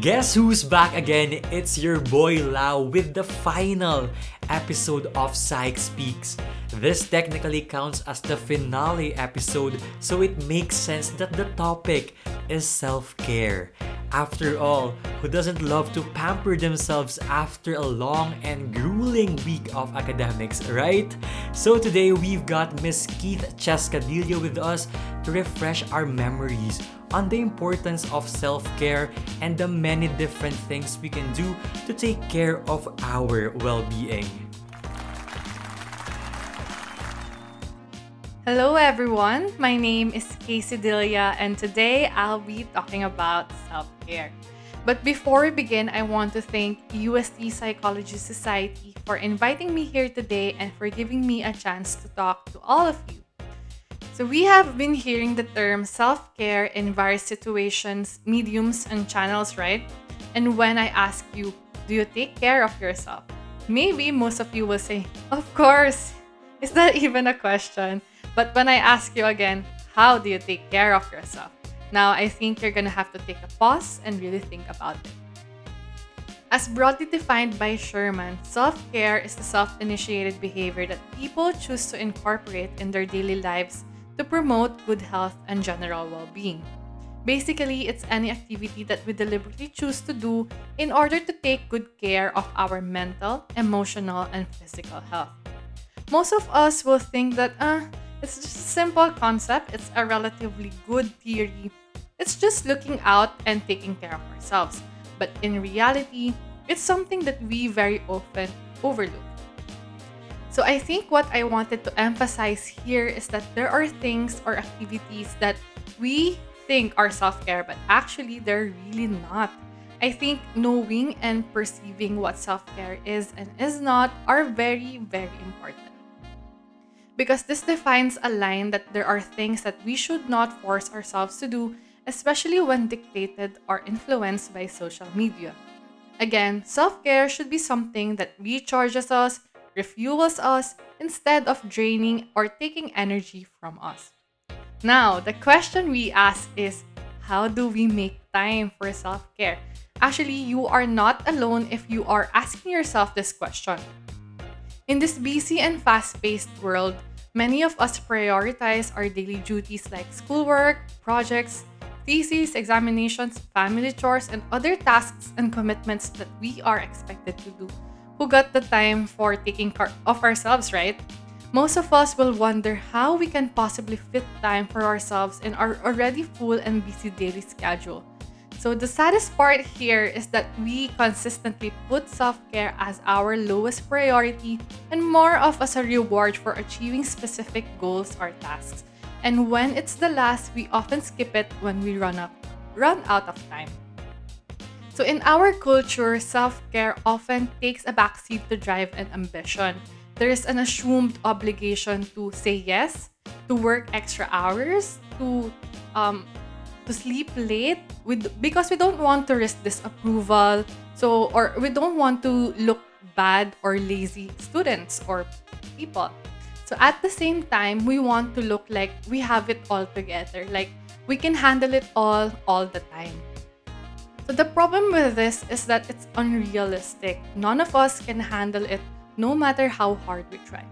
Guess who's back again? It's your boy Lau with the final episode of Psych Speaks. This technically counts as the finale episode, so it makes sense that the topic is self-care. After all, who doesn't love to pamper themselves after a long and grueling week of academics, right? So today, we've got Ms. Keith Chesca Dilla with us to refresh our memories on the importance of self-care and the many different things we can do to take care of our well-being. Hello everyone, my name is Casey Dilla and today I'll be talking about self-care. But before we begin, I want to thank UST Psychology Society for inviting me here today and for giving me a chance to talk to all of you. So we have been hearing the term self-care in various situations, mediums, and channels, right? And when I ask you, do you take care of yourself? Maybe most of you will say, of course! Is that even a question? But when I ask you again, how do you take care of yourself? Now, I think you're gonna have to take a pause and really think about it. As broadly defined by Sherman, self-care is the self-initiated behavior that people choose to incorporate in their daily lives to promote good health and general well-being. Basically, it's any activity that we deliberately choose to do in order to take good care of our mental, emotional, and physical health. Most of us will think that, it's just a simple concept, it's a relatively good theory. It's just looking out and taking care of ourselves. But in reality, it's something that we very often overlook. So I think what I wanted to emphasize here is that there are things or activities that we think are self-care, but actually they're really not. I think knowing and perceiving what self-care is and is not are very, very important. Because this defines a line that there are things that we should not force ourselves to do, especially when dictated or influenced by social media. Again, self-care should be something that recharges us, refuels us, instead of draining or taking energy from us. Now, the question we ask is, how do we make time for self-care? Actually, you are not alone if you are asking yourself this question. In this busy and fast-paced world, many of us prioritize our daily duties like schoolwork, projects, theses, examinations, family chores, and other tasks and commitments that we are expected to do. Who got the time for taking care of ourselves, right? Most of us will wonder how we can possibly fit time for ourselves in our already full and busy daily schedule. So the saddest part here is that we consistently put self-care as our lowest priority and more of as a reward for achieving specific goals or tasks. And when it's the last, we often skip it when we run out of time. So in our culture, self-care often takes a backseat to drive and ambition. There is an assumed obligation to say yes, to work extra hours, to sleep late because we don't want to risk disapproval, or we don't want to look bad or lazy students or people. So at the same time, we want to look like we have it all together, like we can handle it all the time. So the problem with this is that it's unrealistic. None of us can handle it no matter how hard we try.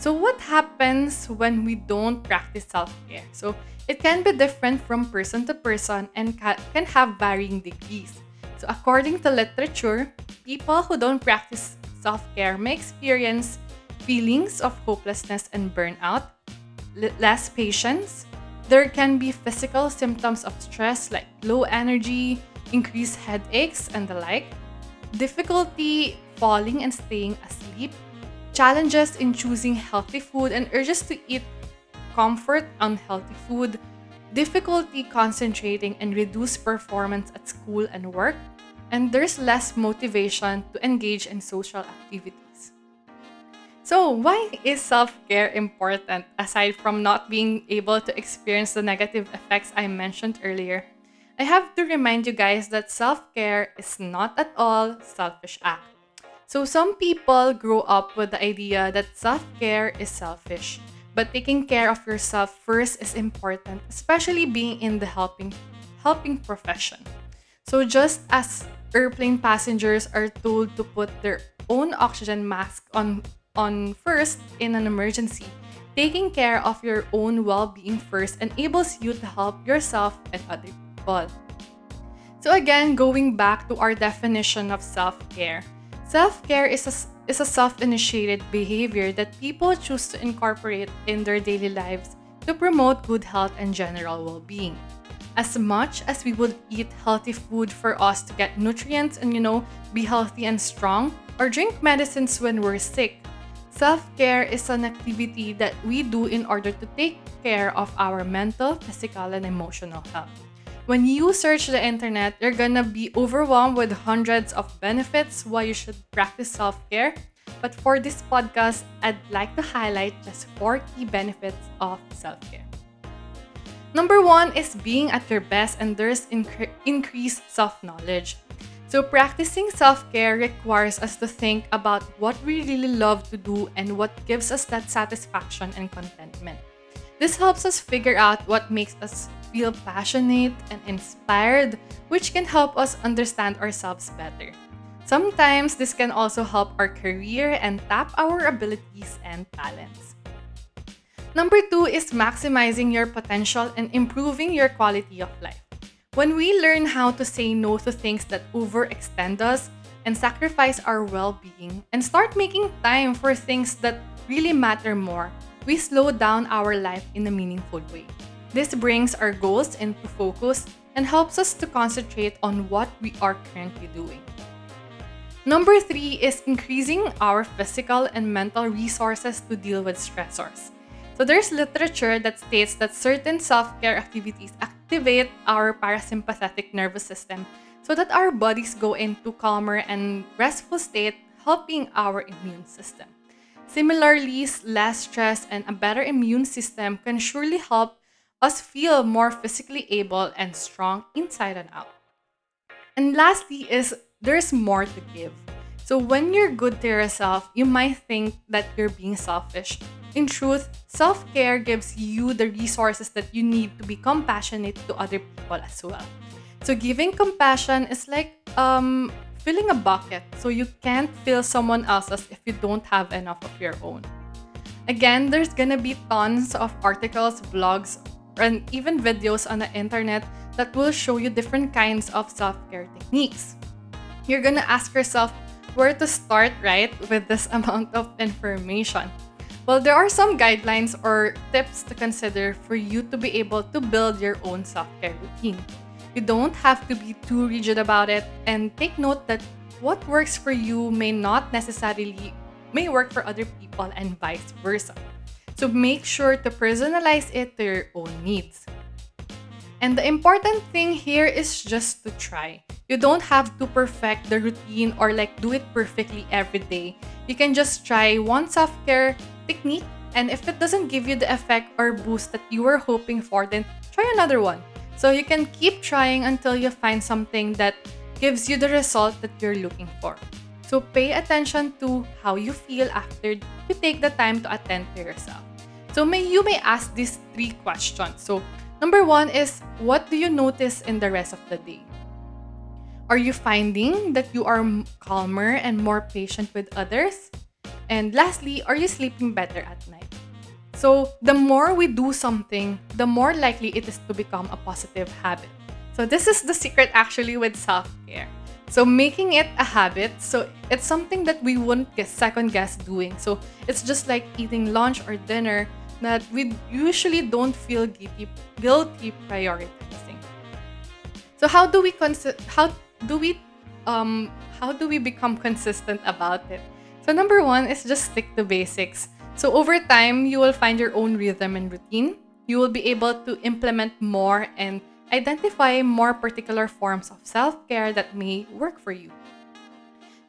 So what happens when we don't practice self-care? So it can be different from person to person and can have varying degrees. So according to literature, people who don't practice self-care may experience feelings of hopelessness and burnout, less patience. There can be physical symptoms of stress like low energy, increased headaches, and the like. Difficulty falling and staying asleep, challenges in choosing healthy food and urges to eat comfort unhealthy food, difficulty concentrating and reduced performance at school and work, and there's less motivation to engage in social activities. So why is self-care important aside from not being able to experience the negative effects I mentioned earlier? I have to remind you guys that self-care is not at all a selfish act. So some people grow up with the idea that self-care is selfish, but taking care of yourself first is important, especially being in the helping profession. So just as airplane passengers are told to put their own oxygen mask on first in an emergency, taking care of your own well-being first enables you to help yourself and other people. So again, going back to our definition of self-care. Self-care is a self-initiated behavior that people choose to incorporate in their daily lives to promote good health and general well-being. As much as we would eat healthy food for us to get nutrients and, be healthy and strong, or drink medicines when we're sick, self-care is an activity that we do in order to take care of our mental, physical, and emotional health. When you search the internet, you're gonna be overwhelmed with hundreds of benefits why you should practice self-care. But for this podcast, I'd like to highlight just 4 key benefits of self-care. Number 1 is being at your best, and there's increased self-knowledge. So practicing self-care requires us to think about what we really love to do and what gives us that satisfaction and contentment. This helps us figure out what makes us feel passionate and inspired, which can help us understand ourselves better. Sometimes this can also help our career and tap our abilities and talents. Number 2 is maximizing your potential and improving your quality of life. When we learn how to say no to things that overextend us and sacrifice our well-being and start making time for things that really matter more, we slow down our life in a meaningful way. This brings our goals into focus and helps us to concentrate on what we are currently doing. Number 3 is increasing our physical and mental resources to deal with stressors. So there's literature that states that certain self-care activities activate our parasympathetic nervous system so that our bodies go into calmer and restful state, helping our immune system. Similarly, less stress and a better immune system can surely help us feel more physically able and strong inside and out. And lastly is there's more to give. So when you're good to yourself, you might think that you're being selfish. In truth, self-care gives you the resources that you need to be compassionate to other people as well. So giving compassion is like filling a bucket. So you can't fill someone else's if you don't have enough of your own. Again, there's gonna be tons of articles, blogs, and even videos on the internet that will show you different kinds of self-care techniques. You're gonna ask yourself where to start, right, with this amount of information. Well, there are some guidelines or tips to consider for you to be able to build your own self-care routine. You don't have to be too rigid about it, and take note that what works for you may not necessarily work for other people and vice versa. So make sure to personalize it to your own needs. And the important thing here is just to try. You don't have to perfect the routine or do it perfectly every day. You can just try one self-care technique, and if it doesn't give you the effect or boost that you were hoping for, then try another one. So you can keep trying until you find something that gives you the result that you're looking for. So pay attention to how you feel after you take the time to attend to yourself. So you may ask these 3 questions. So number 1 is, what do you notice in the rest of the day? Are you finding that you are calmer and more patient with others? And lastly, are you sleeping better at night? So the more we do something, the more likely it is to become a positive habit. So this is the secret actually with self-care. So making it a habit, so it's something that we wouldn't second guess doing. So it's just like eating lunch or dinner that we usually don't feel guilty prioritizing. So how do we become consistent about it? So number 1 is just stick to basics. So over time, you will find your own rhythm and routine. You will be able to implement more and identify more particular forms of self-care that may work for you.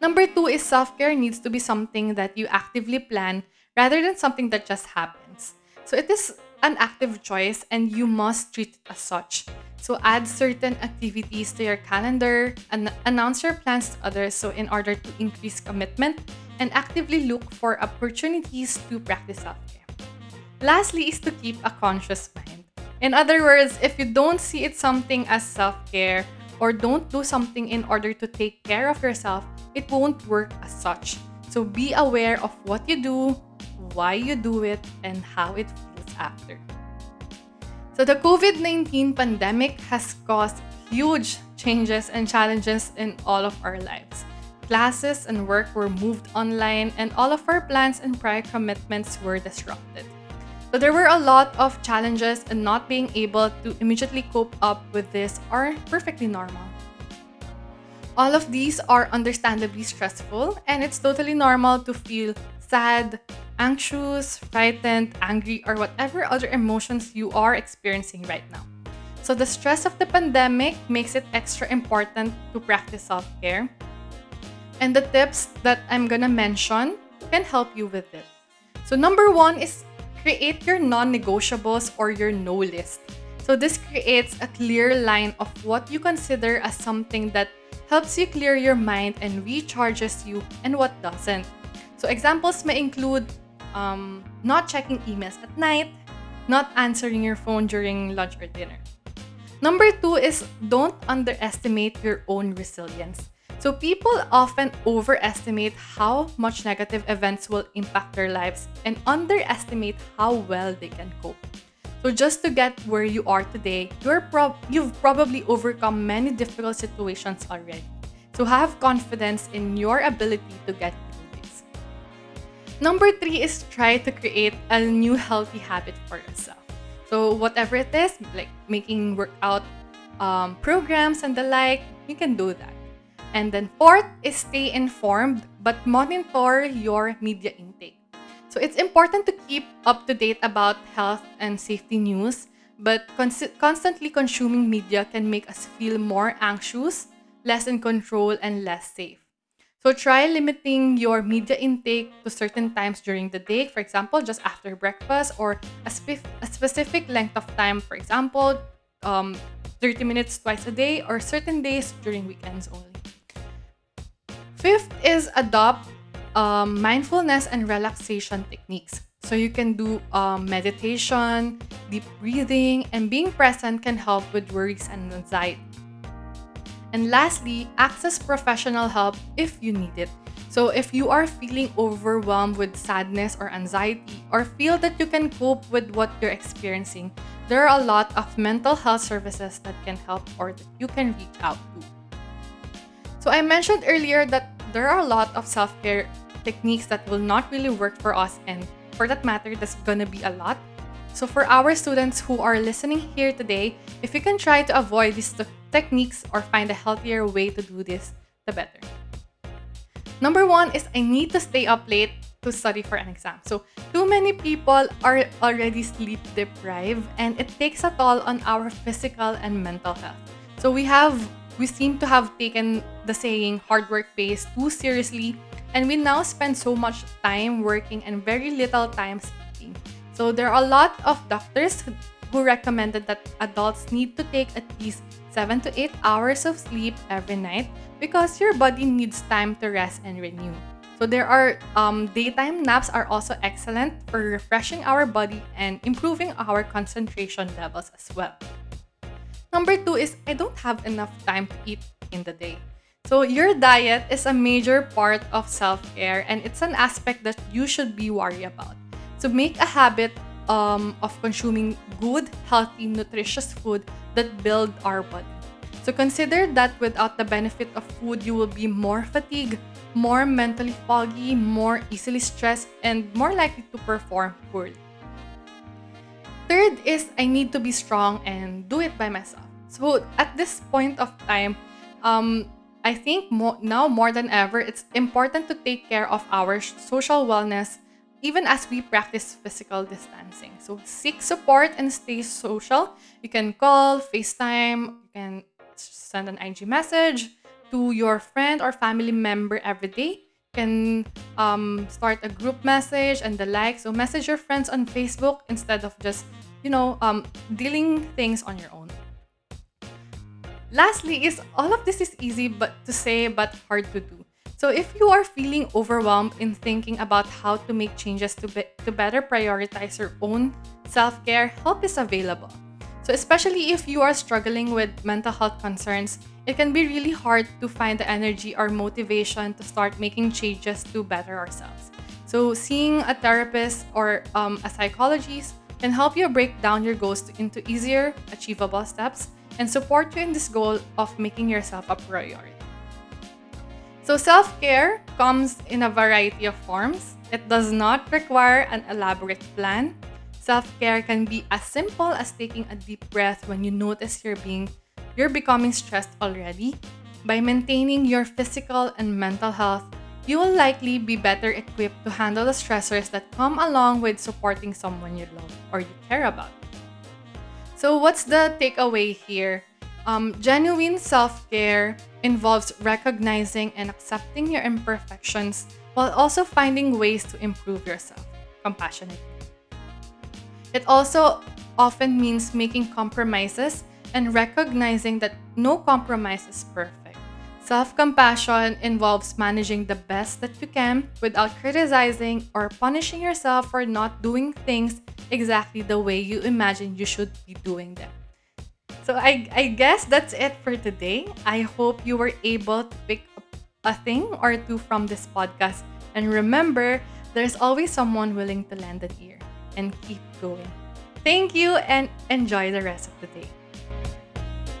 Number 2 is self-care needs to be something that you actively plan rather than something that just happens. So it is an active choice and you must treat it as such. So add certain activities to your calendar and announce your plans to others, so in order to increase commitment and actively look for opportunities to practice self-care. Lastly is to keep a conscious mind. In other words, if you don't see it something as self-care or don't do something in order to take care of yourself, it won't work as such. So be aware of what you do, why you do it, and how it feels after. So the COVID-19 pandemic has caused huge changes and challenges in all of our lives. Classes and work were moved online, and all of our plans and prior commitments were disrupted. So there were a lot of challenges, and not being able to immediately cope up with this are perfectly normal. All of these are understandably stressful, and it's totally normal to feel sad, anxious, frightened, angry, or whatever other emotions you are experiencing right now. So the stress of the pandemic makes it extra important to practice self-care. And the tips that I'm gonna mention can help you with it. So number one is create your non-negotiables or your no list. So this creates a clear line of what you consider as something that helps you clear your mind and recharges you, and what doesn't. So examples may include not checking emails at night, not answering your phone during lunch or dinner. Number two is don't underestimate your own resilience. So people often overestimate how much negative events will impact their lives and underestimate how well they can cope. So just to get where you are today, you've probably overcome many difficult situations already. So have confidence in your ability to get through this. Number three is try to create a new healthy habit for yourself. So whatever it is, like making workout programs and the like, you can do that. And then fourth is stay informed, but monitor your media intake. So it's important to keep up to date about health and safety news, but constantly consuming media can make us feel more anxious, less in control, and less safe. So try limiting your media intake to certain times during the day, for example, just after breakfast, or a specific length of time, for example, 30 minutes twice a day, or certain days during weekends only. Fifth is adopt mindfulness and relaxation techniques. So you can do meditation, deep breathing, and being present can help with worries and anxiety. And lastly, access professional help if you need it. So if you are feeling overwhelmed with sadness or anxiety, or feel that you can cope with what you're experiencing, there are a lot of mental health services that can help or that you can reach out to. So I mentioned earlier that there are a lot of self-care techniques that will not really work for us, and for that matter, there's gonna be a lot. So for our students who are listening here today, if you can try to avoid these techniques or find a healthier way to do this, the better. Number one is I need to stay up late to study for an exam. So too many people are already sleep deprived, and it takes a toll on our physical and mental health. So we seem to have taken the saying hard work pays too seriously, and we now spend so much time working and very little time sleeping. So there are a lot of doctors who recommended that adults need to take at least 7 to 8 hours of sleep every night because your body needs time to rest and renew. So there are daytime naps are also excellent for refreshing our body and improving our concentration levels as well. Number two is I don't have enough time to eat in the day. So your diet is a major part of self-care, and it's an aspect that you should be worried about. So make a habit of consuming good, healthy, nutritious food that build our body. So consider that without the benefit of food, you will be more fatigued, more mentally foggy, more easily stressed, and more likely to perform poorly. Third is I need to be strong and do it by myself. So at this point of time, I think now more than ever, it's important to take care of our social wellness even as we practice physical distancing. So seek support and stay social. You can call, FaceTime, you can send an IG message to your friend or family member every day. Can start a group message and the like. So message your friends on Facebook instead of just, dealing things on your own. Lastly is all of this is easy to say but hard to do. So if you are feeling overwhelmed in thinking about how to make changes to better prioritize your own self-care, help is available. So especially if you are struggling with mental health concerns, it can be really hard to find the energy or motivation to start making changes to better ourselves. So seeing a therapist or a psychologist can help you break down your goals into easier, achievable steps and support you in this goal of making yourself a priority. So self-care comes in a variety of forms. It does not require an elaborate plan. Self-care can be as simple as taking a deep breath when you notice you're becoming stressed already. By maintaining your physical and mental health, you will likely be better equipped to handle the stressors that come along with supporting someone you love or you care about. So what's the takeaway here? Genuine self-care involves recognizing and accepting your imperfections while also finding ways to improve yourself compassionately. It also often means making compromises and recognizing that no compromise is perfect. Self-compassion involves managing the best that you can without criticizing or punishing yourself for not doing things exactly the way you imagine you should be doing them. So I guess that's it for today. I hope you were able to pick up a thing or two from this podcast. And remember, there's always someone willing to lend an ear. And keep going. Thank you and enjoy the rest of the day.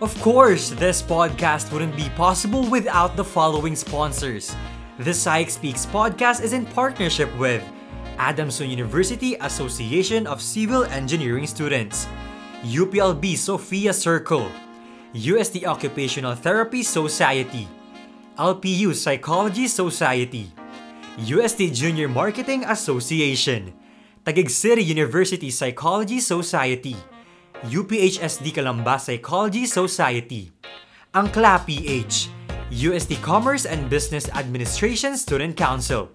Of course, this podcast wouldn't be possible without the following sponsors. The Psych Speaks podcast is in partnership with Adamson University Association of Civil Engineering Students, UPLB Sophia Circle, UST Occupational Therapy Society, LPU Psychology Society, UST Junior Marketing Association, Taguig City University Psychology Society, UPHSD Kalamba Psychology Society, Angklap PH, UST Commerce and Business Administration Student Council,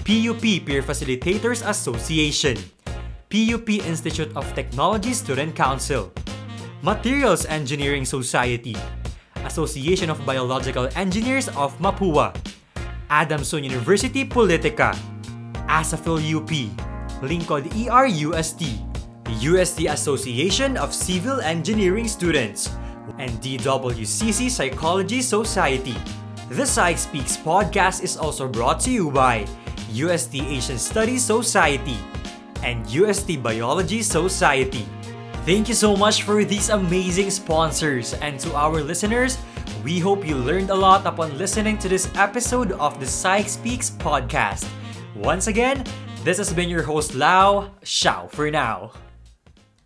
PUP Peer Facilitators Association, PUP Institute of Technology Student Council, Materials Engineering Society, Association of Biological Engineers of Mapua, Adamson University Politica, Asafil-UP, Linkod ER-UST, USD Association of Civil Engineering Students, and DWCC Psychology Society. The Psych Speaks podcast is also brought to you by UST Asian Studies Society and UST Biology Society. Thank you so much for these amazing sponsors, and to our listeners, we hope you learned a lot upon listening to this episode of the Psych Speaks podcast. Once again, this has been your host, Lau. Ciao for now.